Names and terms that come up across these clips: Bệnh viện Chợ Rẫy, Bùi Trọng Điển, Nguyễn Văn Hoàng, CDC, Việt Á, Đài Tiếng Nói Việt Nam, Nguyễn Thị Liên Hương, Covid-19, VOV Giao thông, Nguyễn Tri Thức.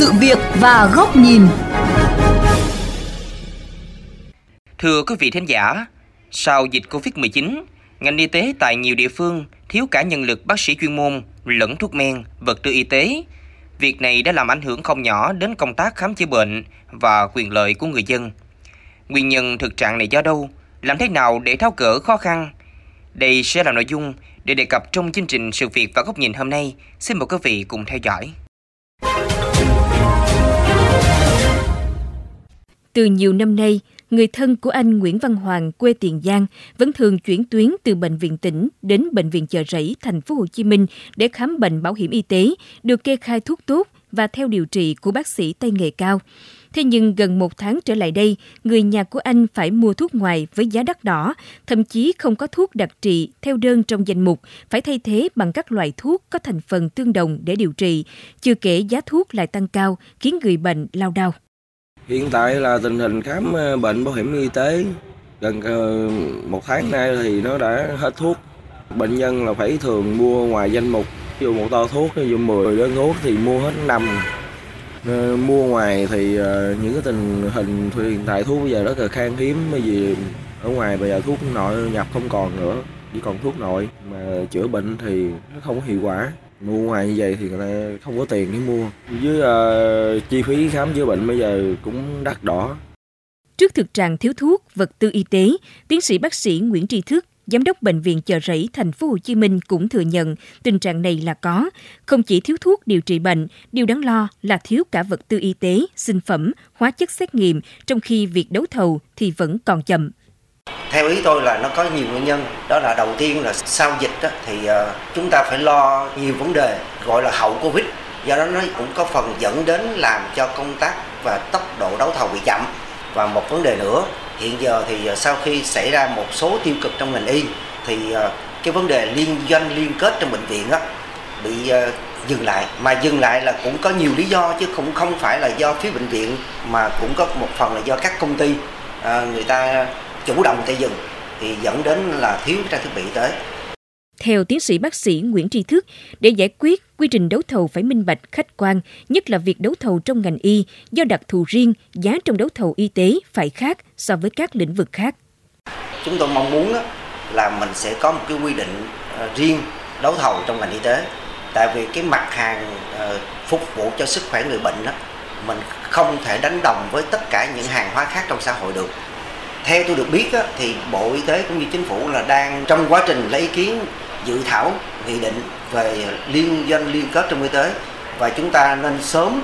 sự việc và góc nhìn. Thưa quý vị thính giả, sau dịch Covid-19, ngành y tế tại nhiều địa phương thiếu cả nhân lực bác sĩ chuyên môn, lẫn thuốc men, vật tư y tế. Việc này đã làm ảnh hưởng không nhỏ đến công tác khám chữa bệnh và quyền lợi của người dân. Nguyên nhân thực trạng này do đâu? Làm thế nào để tháo gỡ khó khăn? Đây sẽ là nội dung để đề cập trong chương trình Sự việc và góc nhìn hôm nay. Xin mời quý vị cùng theo dõi. Từ nhiều năm nay, người thân của anh Nguyễn Văn Hoàng quê Tiền Giang vẫn thường chuyển tuyến từ bệnh viện tỉnh đến bệnh viện Chợ Rẫy, thành phố Hồ Chí Minh để khám bệnh bảo hiểm y tế, được kê khai thuốc tốt và theo điều trị của bác sĩ tay nghề cao. Thế nhưng gần một tháng trở lại đây, người nhà của anh phải mua thuốc ngoài với giá đắt đỏ, thậm chí không có thuốc đặc trị theo đơn trong danh mục, phải thay thế bằng các loại thuốc có thành phần tương đồng để điều trị. Chưa kể giá thuốc lại tăng cao, khiến người bệnh lao đao. Hiện tại là tình hình khám bệnh bảo hiểm y tế gần một tháng nay thì nó đã hết thuốc. Bệnh nhân là phải thường mua ngoài danh mục. Ví dụ một tô thuốc, ví dụ 10 đơn thuốc thì mua hết 5. Mua ngoài thì những cái tình hình hiện tại thuốc bây giờ rất là khan hiếm, bởi vì ở ngoài bây giờ thuốc nội nhập không còn nữa, chỉ còn thuốc nội mà chữa bệnh thì nó không có hiệu quả. Mua ngoài như vậy thì người ta không có tiền để mua. Với chi phí khám chữa bệnh bây giờ cũng đắt đỏ. Trước thực trạng thiếu thuốc, vật tư y tế, tiến sĩ bác sĩ Nguyễn Tri Thức, Giám đốc Bệnh viện Chợ Rẫy, thành phố Hồ Chí Minh cũng thừa nhận tình trạng này là có. Không chỉ thiếu thuốc điều trị bệnh, điều đáng lo là thiếu cả vật tư y tế, sinh phẩm, hóa chất xét nghiệm, trong khi việc đấu thầu thì vẫn còn chậm. Theo ý tôi là nó có nhiều nguyên nhân, đó là đầu tiên là sau dịch đó, thì chúng ta phải lo nhiều vấn đề gọi là hậu Covid, do đó nó cũng có phần dẫn đến làm cho công tác và tốc độ đấu thầu bị chậm. Và một vấn đề nữa, hiện giờ thì sau khi xảy ra một số tiêu cực trong ngành y thì cái vấn đề liên doanh liên kết trong bệnh viện á bị dừng lại, mà dừng lại là cũng có nhiều lý do chứ không phải là do phía bệnh viện, mà cũng có một phần là do các công ty người ta chủ động tây dừng thì dẫn đến là thiếu trang thiết bị y tế. Theo tiến sĩ bác sĩ Nguyễn Tri Thức, để giải quyết, quy trình đấu thầu phải minh bạch, khách quan, nhất là việc đấu thầu trong ngành y, do đặc thù riêng, giá trong đấu thầu y tế phải khác so với các lĩnh vực khác. Chúng tôi mong muốn là mình sẽ có một cái quy định riêng đấu thầu trong ngành y tế. Tại vì cái mặt hàng phục vụ cho sức khỏe người bệnh, mình không thể đánh đồng với tất cả những hàng hóa khác trong xã hội được. Theo tôi được biết thì Bộ Y tế cũng như Chính phủ là đang trong quá trình lấy ý kiến dự thảo nghị định về liên doanh liên kết trong y tế, và chúng ta nên sớm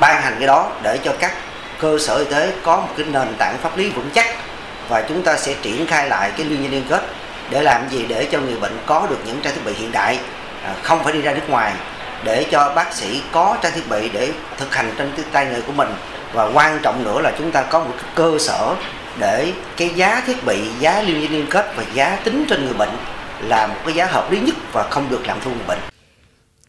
ban hành cái đó để cho các cơ sở y tế có một cái nền tảng pháp lý vững chắc, và chúng ta sẽ triển khai lại cái liên doanh liên kết để làm gì để cho người bệnh có được những trang thiết bị hiện đại, không phải đi ra nước ngoài, để cho bác sĩ có trang thiết bị để thực hành trên tay nghề của mình, và quan trọng nữa là chúng ta có một cơ sở để cái giá thiết bị, giá liên doanh liên kết và giá tính trên người bệnh là một cái giá hợp lý nhất và không được làm thua người bệnh.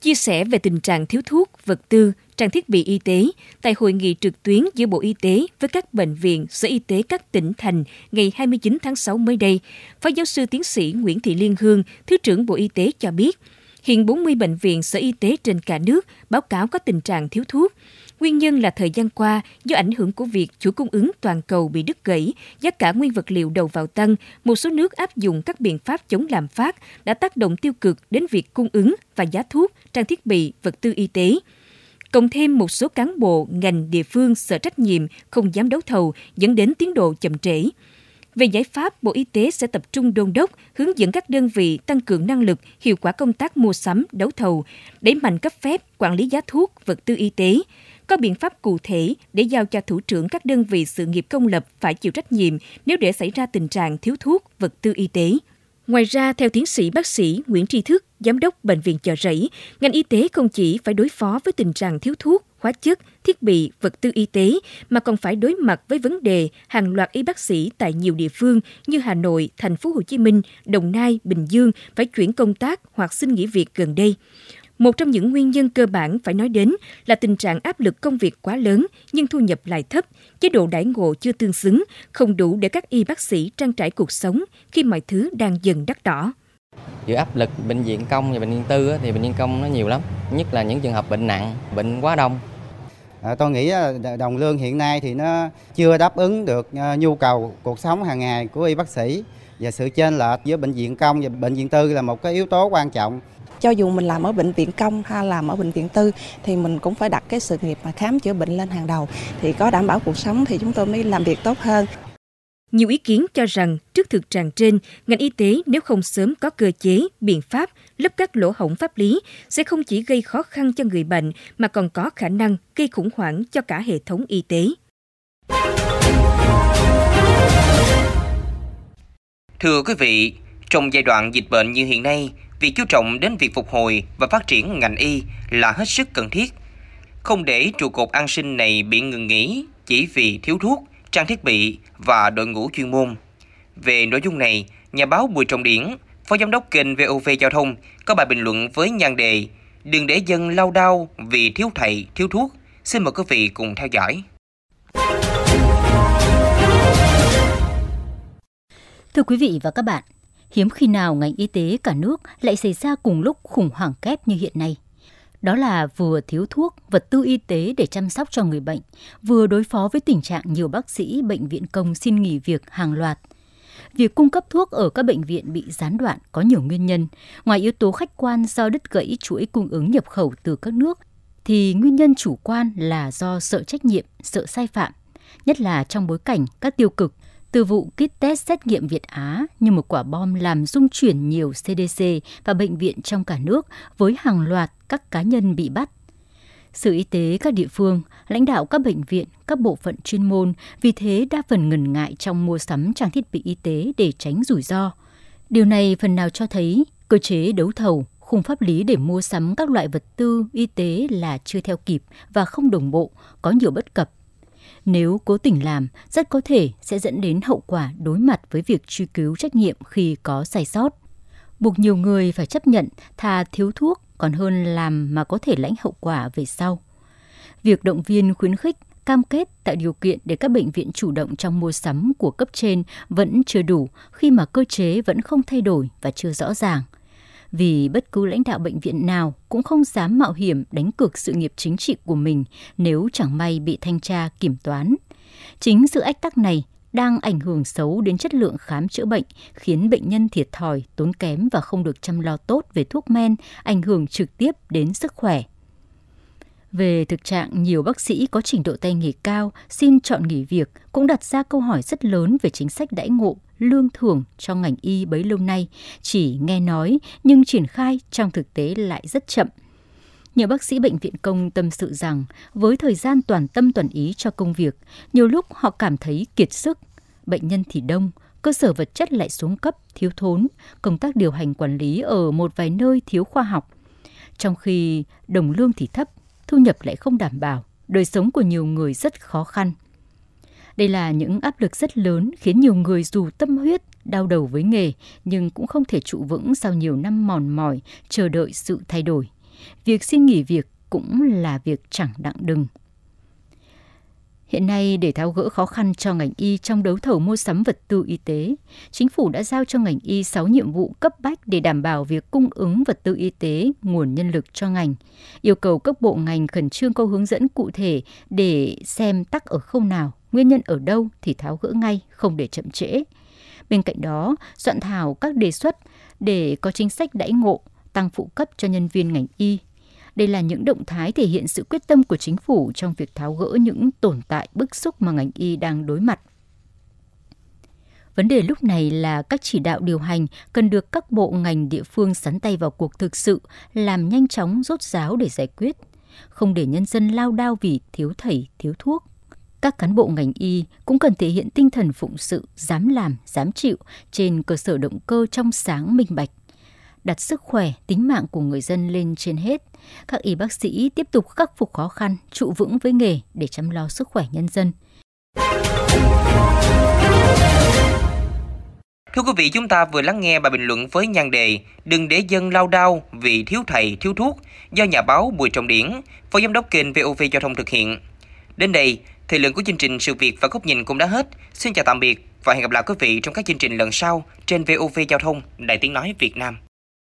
Chia sẻ về tình trạng thiếu thuốc, vật tư, trang thiết bị y tế, tại hội nghị trực tuyến giữa Bộ Y tế với các bệnh viện, sở y tế các tỉnh thành ngày 29 tháng 6 mới đây, Phó giáo sư tiến sĩ Nguyễn Thị Liên Hương, Thứ trưởng Bộ Y tế cho biết, hiện 40 bệnh viện, sở y tế trên cả nước báo cáo có tình trạng thiếu thuốc. Nguyên nhân là thời gian qua, do ảnh hưởng của việc chuỗi cung ứng toàn cầu bị đứt gãy, giá cả nguyên vật liệu đầu vào tăng, một số nước áp dụng các biện pháp chống lạm phát đã tác động tiêu cực đến việc cung ứng và giá thuốc, trang thiết bị, vật tư y tế. Cộng thêm một số cán bộ, ngành, địa phương sợ trách nhiệm, không dám đấu thầu, dẫn đến tiến độ chậm trễ. Về giải pháp, Bộ Y tế sẽ tập trung đôn đốc, hướng dẫn các đơn vị tăng cường năng lực, hiệu quả công tác mua sắm, đấu thầu, đẩy mạnh cấp phép, quản lý giá thuốc, vật tư y tế. Có biện pháp cụ thể để giao cho thủ trưởng các đơn vị sự nghiệp công lập phải chịu trách nhiệm nếu để xảy ra tình trạng thiếu thuốc, vật tư y tế. Ngoài ra, theo tiến sĩ bác sĩ Nguyễn Tri Thức, Giám đốc Bệnh viện Chợ Rẫy, ngành y tế không chỉ phải đối phó với tình trạng thiếu thuốc, hóa chất, thiết bị, vật tư y tế, mà còn phải đối mặt với vấn đề hàng loạt y bác sĩ tại nhiều địa phương như Hà Nội, Thành phố Hồ Chí Minh, Đồng Nai, Bình Dương phải chuyển công tác hoặc xin nghỉ việc gần đây. Một trong những nguyên nhân cơ bản phải nói đến là tình trạng áp lực công việc quá lớn nhưng thu nhập lại thấp, chế độ đãi ngộ chưa tương xứng, không đủ để các y bác sĩ trang trải cuộc sống khi mọi thứ đang dần đắt đỏ. Giữa áp lực bệnh viện công và bệnh viện tư thì bệnh viện công nó nhiều lắm, nhất là những trường hợp bệnh nặng, bệnh quá đông. Tôi nghĩ đồng lương hiện nay thì nó chưa đáp ứng được nhu cầu cuộc sống hàng ngày của y bác sĩ, và sự chênh lệch giữa bệnh viện công và bệnh viện tư là một cái yếu tố quan trọng. Cho dù mình làm ở bệnh viện công hay làm ở bệnh viện tư thì mình cũng phải đặt cái sự nghiệp mà khám chữa bệnh lên hàng đầu, thì có đảm bảo cuộc sống thì chúng tôi mới làm việc tốt hơn. Nhiều ý kiến cho rằng trước thực trạng trên, ngành y tế nếu không sớm có cơ chế, biện pháp lấp các lỗ hổng pháp lý sẽ không chỉ gây khó khăn cho người bệnh mà còn có khả năng gây khủng hoảng cho cả hệ thống y tế. Thưa quý vị, trong giai đoạn dịch bệnh như hiện nay, việc chú trọng đến việc phục hồi và phát triển ngành y là hết sức cần thiết. Không để trụ cột an sinh này bị ngừng nghỉ chỉ vì thiếu thuốc, trang thiết bị và đội ngũ chuyên môn. Về nội dung này, nhà báo Bùi Trọng Điển, phó giám đốc kênh VOV Giao thông, có bài bình luận với nhan đề "Đừng để dân lao đao vì thiếu thầy, thiếu thuốc". Xin mời quý vị cùng theo dõi. Thưa quý vị và các bạn, hiếm khi nào ngành y tế cả nước lại xảy ra cùng lúc khủng hoảng kép như hiện nay. Đó là vừa thiếu thuốc, vật tư y tế để chăm sóc cho người bệnh, vừa đối phó với tình trạng nhiều bác sĩ bệnh viện công xin nghỉ việc hàng loạt. Việc cung cấp thuốc ở các bệnh viện bị gián đoạn có nhiều nguyên nhân. Ngoài yếu tố khách quan do đứt gãy chuỗi cung ứng nhập khẩu từ các nước, thì nguyên nhân chủ quan là do sợ trách nhiệm, sợ sai phạm, nhất là trong bối cảnh các tiêu cực, từ vụ kit test xét nghiệm Việt Á như một quả bom làm rung chuyển nhiều CDC và bệnh viện trong cả nước với hàng loạt các cá nhân bị bắt. Sở Y tế các địa phương, lãnh đạo các bệnh viện, các bộ phận chuyên môn vì thế đa phần ngần ngại trong mua sắm trang thiết bị y tế để tránh rủi ro. Điều này phần nào cho thấy cơ chế đấu thầu, khung pháp lý để mua sắm các loại vật tư y tế là chưa theo kịp và không đồng bộ, có nhiều bất cập. Nếu cố tình làm, rất có thể sẽ dẫn đến hậu quả đối mặt với việc truy cứu trách nhiệm khi có sai sót. Buộc nhiều người phải chấp nhận thà thiếu thuốc còn hơn làm mà có thể lãnh hậu quả về sau. Việc động viên, khuyến khích, cam kết tạo điều kiện để các bệnh viện chủ động trong mua sắm của cấp trên vẫn chưa đủ khi mà cơ chế vẫn không thay đổi và chưa rõ ràng. Vì bất cứ lãnh đạo bệnh viện nào cũng không dám mạo hiểm đánh cược sự nghiệp chính trị của mình nếu chẳng may bị thanh tra kiểm toán. Chính sự ách tắc này đang ảnh hưởng xấu đến chất lượng khám chữa bệnh, khiến bệnh nhân thiệt thòi, tốn kém và không được chăm lo tốt về thuốc men, ảnh hưởng trực tiếp đến sức khỏe. Về thực trạng nhiều bác sĩ có trình độ tay nghề cao xin chọn nghỉ việc cũng đặt ra câu hỏi rất lớn về chính sách đãi ngộ, lương thưởng cho ngành y bấy lâu nay chỉ nghe nói nhưng triển khai trong thực tế lại rất chậm. Nhiều bác sĩ bệnh viện công tâm sự rằng với thời gian toàn tâm toàn ý cho công việc, nhiều lúc họ cảm thấy kiệt sức, bệnh nhân thì đông, cơ sở vật chất lại xuống cấp, thiếu thốn, công tác điều hành quản lý ở một vài nơi thiếu khoa học. Trong khi đồng lương thì thấp, thu nhập lại không đảm bảo, đời sống của nhiều người rất khó khăn. Đây là những áp lực rất lớn khiến nhiều người dù tâm huyết, đau đầu với nghề nhưng cũng không thể trụ vững sau nhiều năm mòn mỏi chờ đợi sự thay đổi. Việc xin nghỉ việc cũng là việc chẳng đặng đừng. Hiện nay, để tháo gỡ khó khăn cho ngành y trong đấu thầu mua sắm vật tư y tế, Chính phủ đã giao cho ngành y 6 nhiệm vụ cấp bách để đảm bảo việc cung ứng vật tư y tế, nguồn nhân lực cho ngành, yêu cầu các bộ ngành khẩn trương có hướng dẫn cụ thể để xem tắc ở khâu nào, nguyên nhân ở đâu thì tháo gỡ ngay, không để chậm trễ. Bên cạnh đó, soạn thảo các đề xuất để có chính sách đãi ngộ, tăng phụ cấp cho nhân viên ngành y. Đây là những động thái thể hiện sự quyết tâm của chính phủ trong việc tháo gỡ những tồn tại bức xúc mà ngành y đang đối mặt. Vấn đề lúc này là các chỉ đạo điều hành cần được các bộ ngành địa phương sắn tay vào cuộc thực sự, làm nhanh chóng, rốt ráo để giải quyết, không để nhân dân lao đao vì thiếu thầy, thiếu thuốc. Các cán bộ ngành y cũng cần thể hiện tinh thần phụng sự, dám làm, dám chịu trên cơ sở động cơ trong sáng, minh bạch, đặt sức khỏe, tính mạng của người dân lên trên hết. Các y bác sĩ tiếp tục khắc phục khó khăn, trụ vững với nghề để chăm lo sức khỏe nhân dân. Thưa quý vị, chúng ta vừa lắng nghe bài bình luận với nhan đề "Đừng để dân lao đao vì thiếu thầy, thiếu thuốc" do nhà báo Bùi Trọng Điển, phó giám đốc kênh VOV Giao thông thực hiện. Đến đây, thời lượng của chương trình Sự Việc và Góc Nhìn cũng đã hết. Xin chào tạm biệt và hẹn gặp lại quý vị trong các chương trình lần sau trên VOV Giao thông, Đài Tiếng Nói Việt Nam.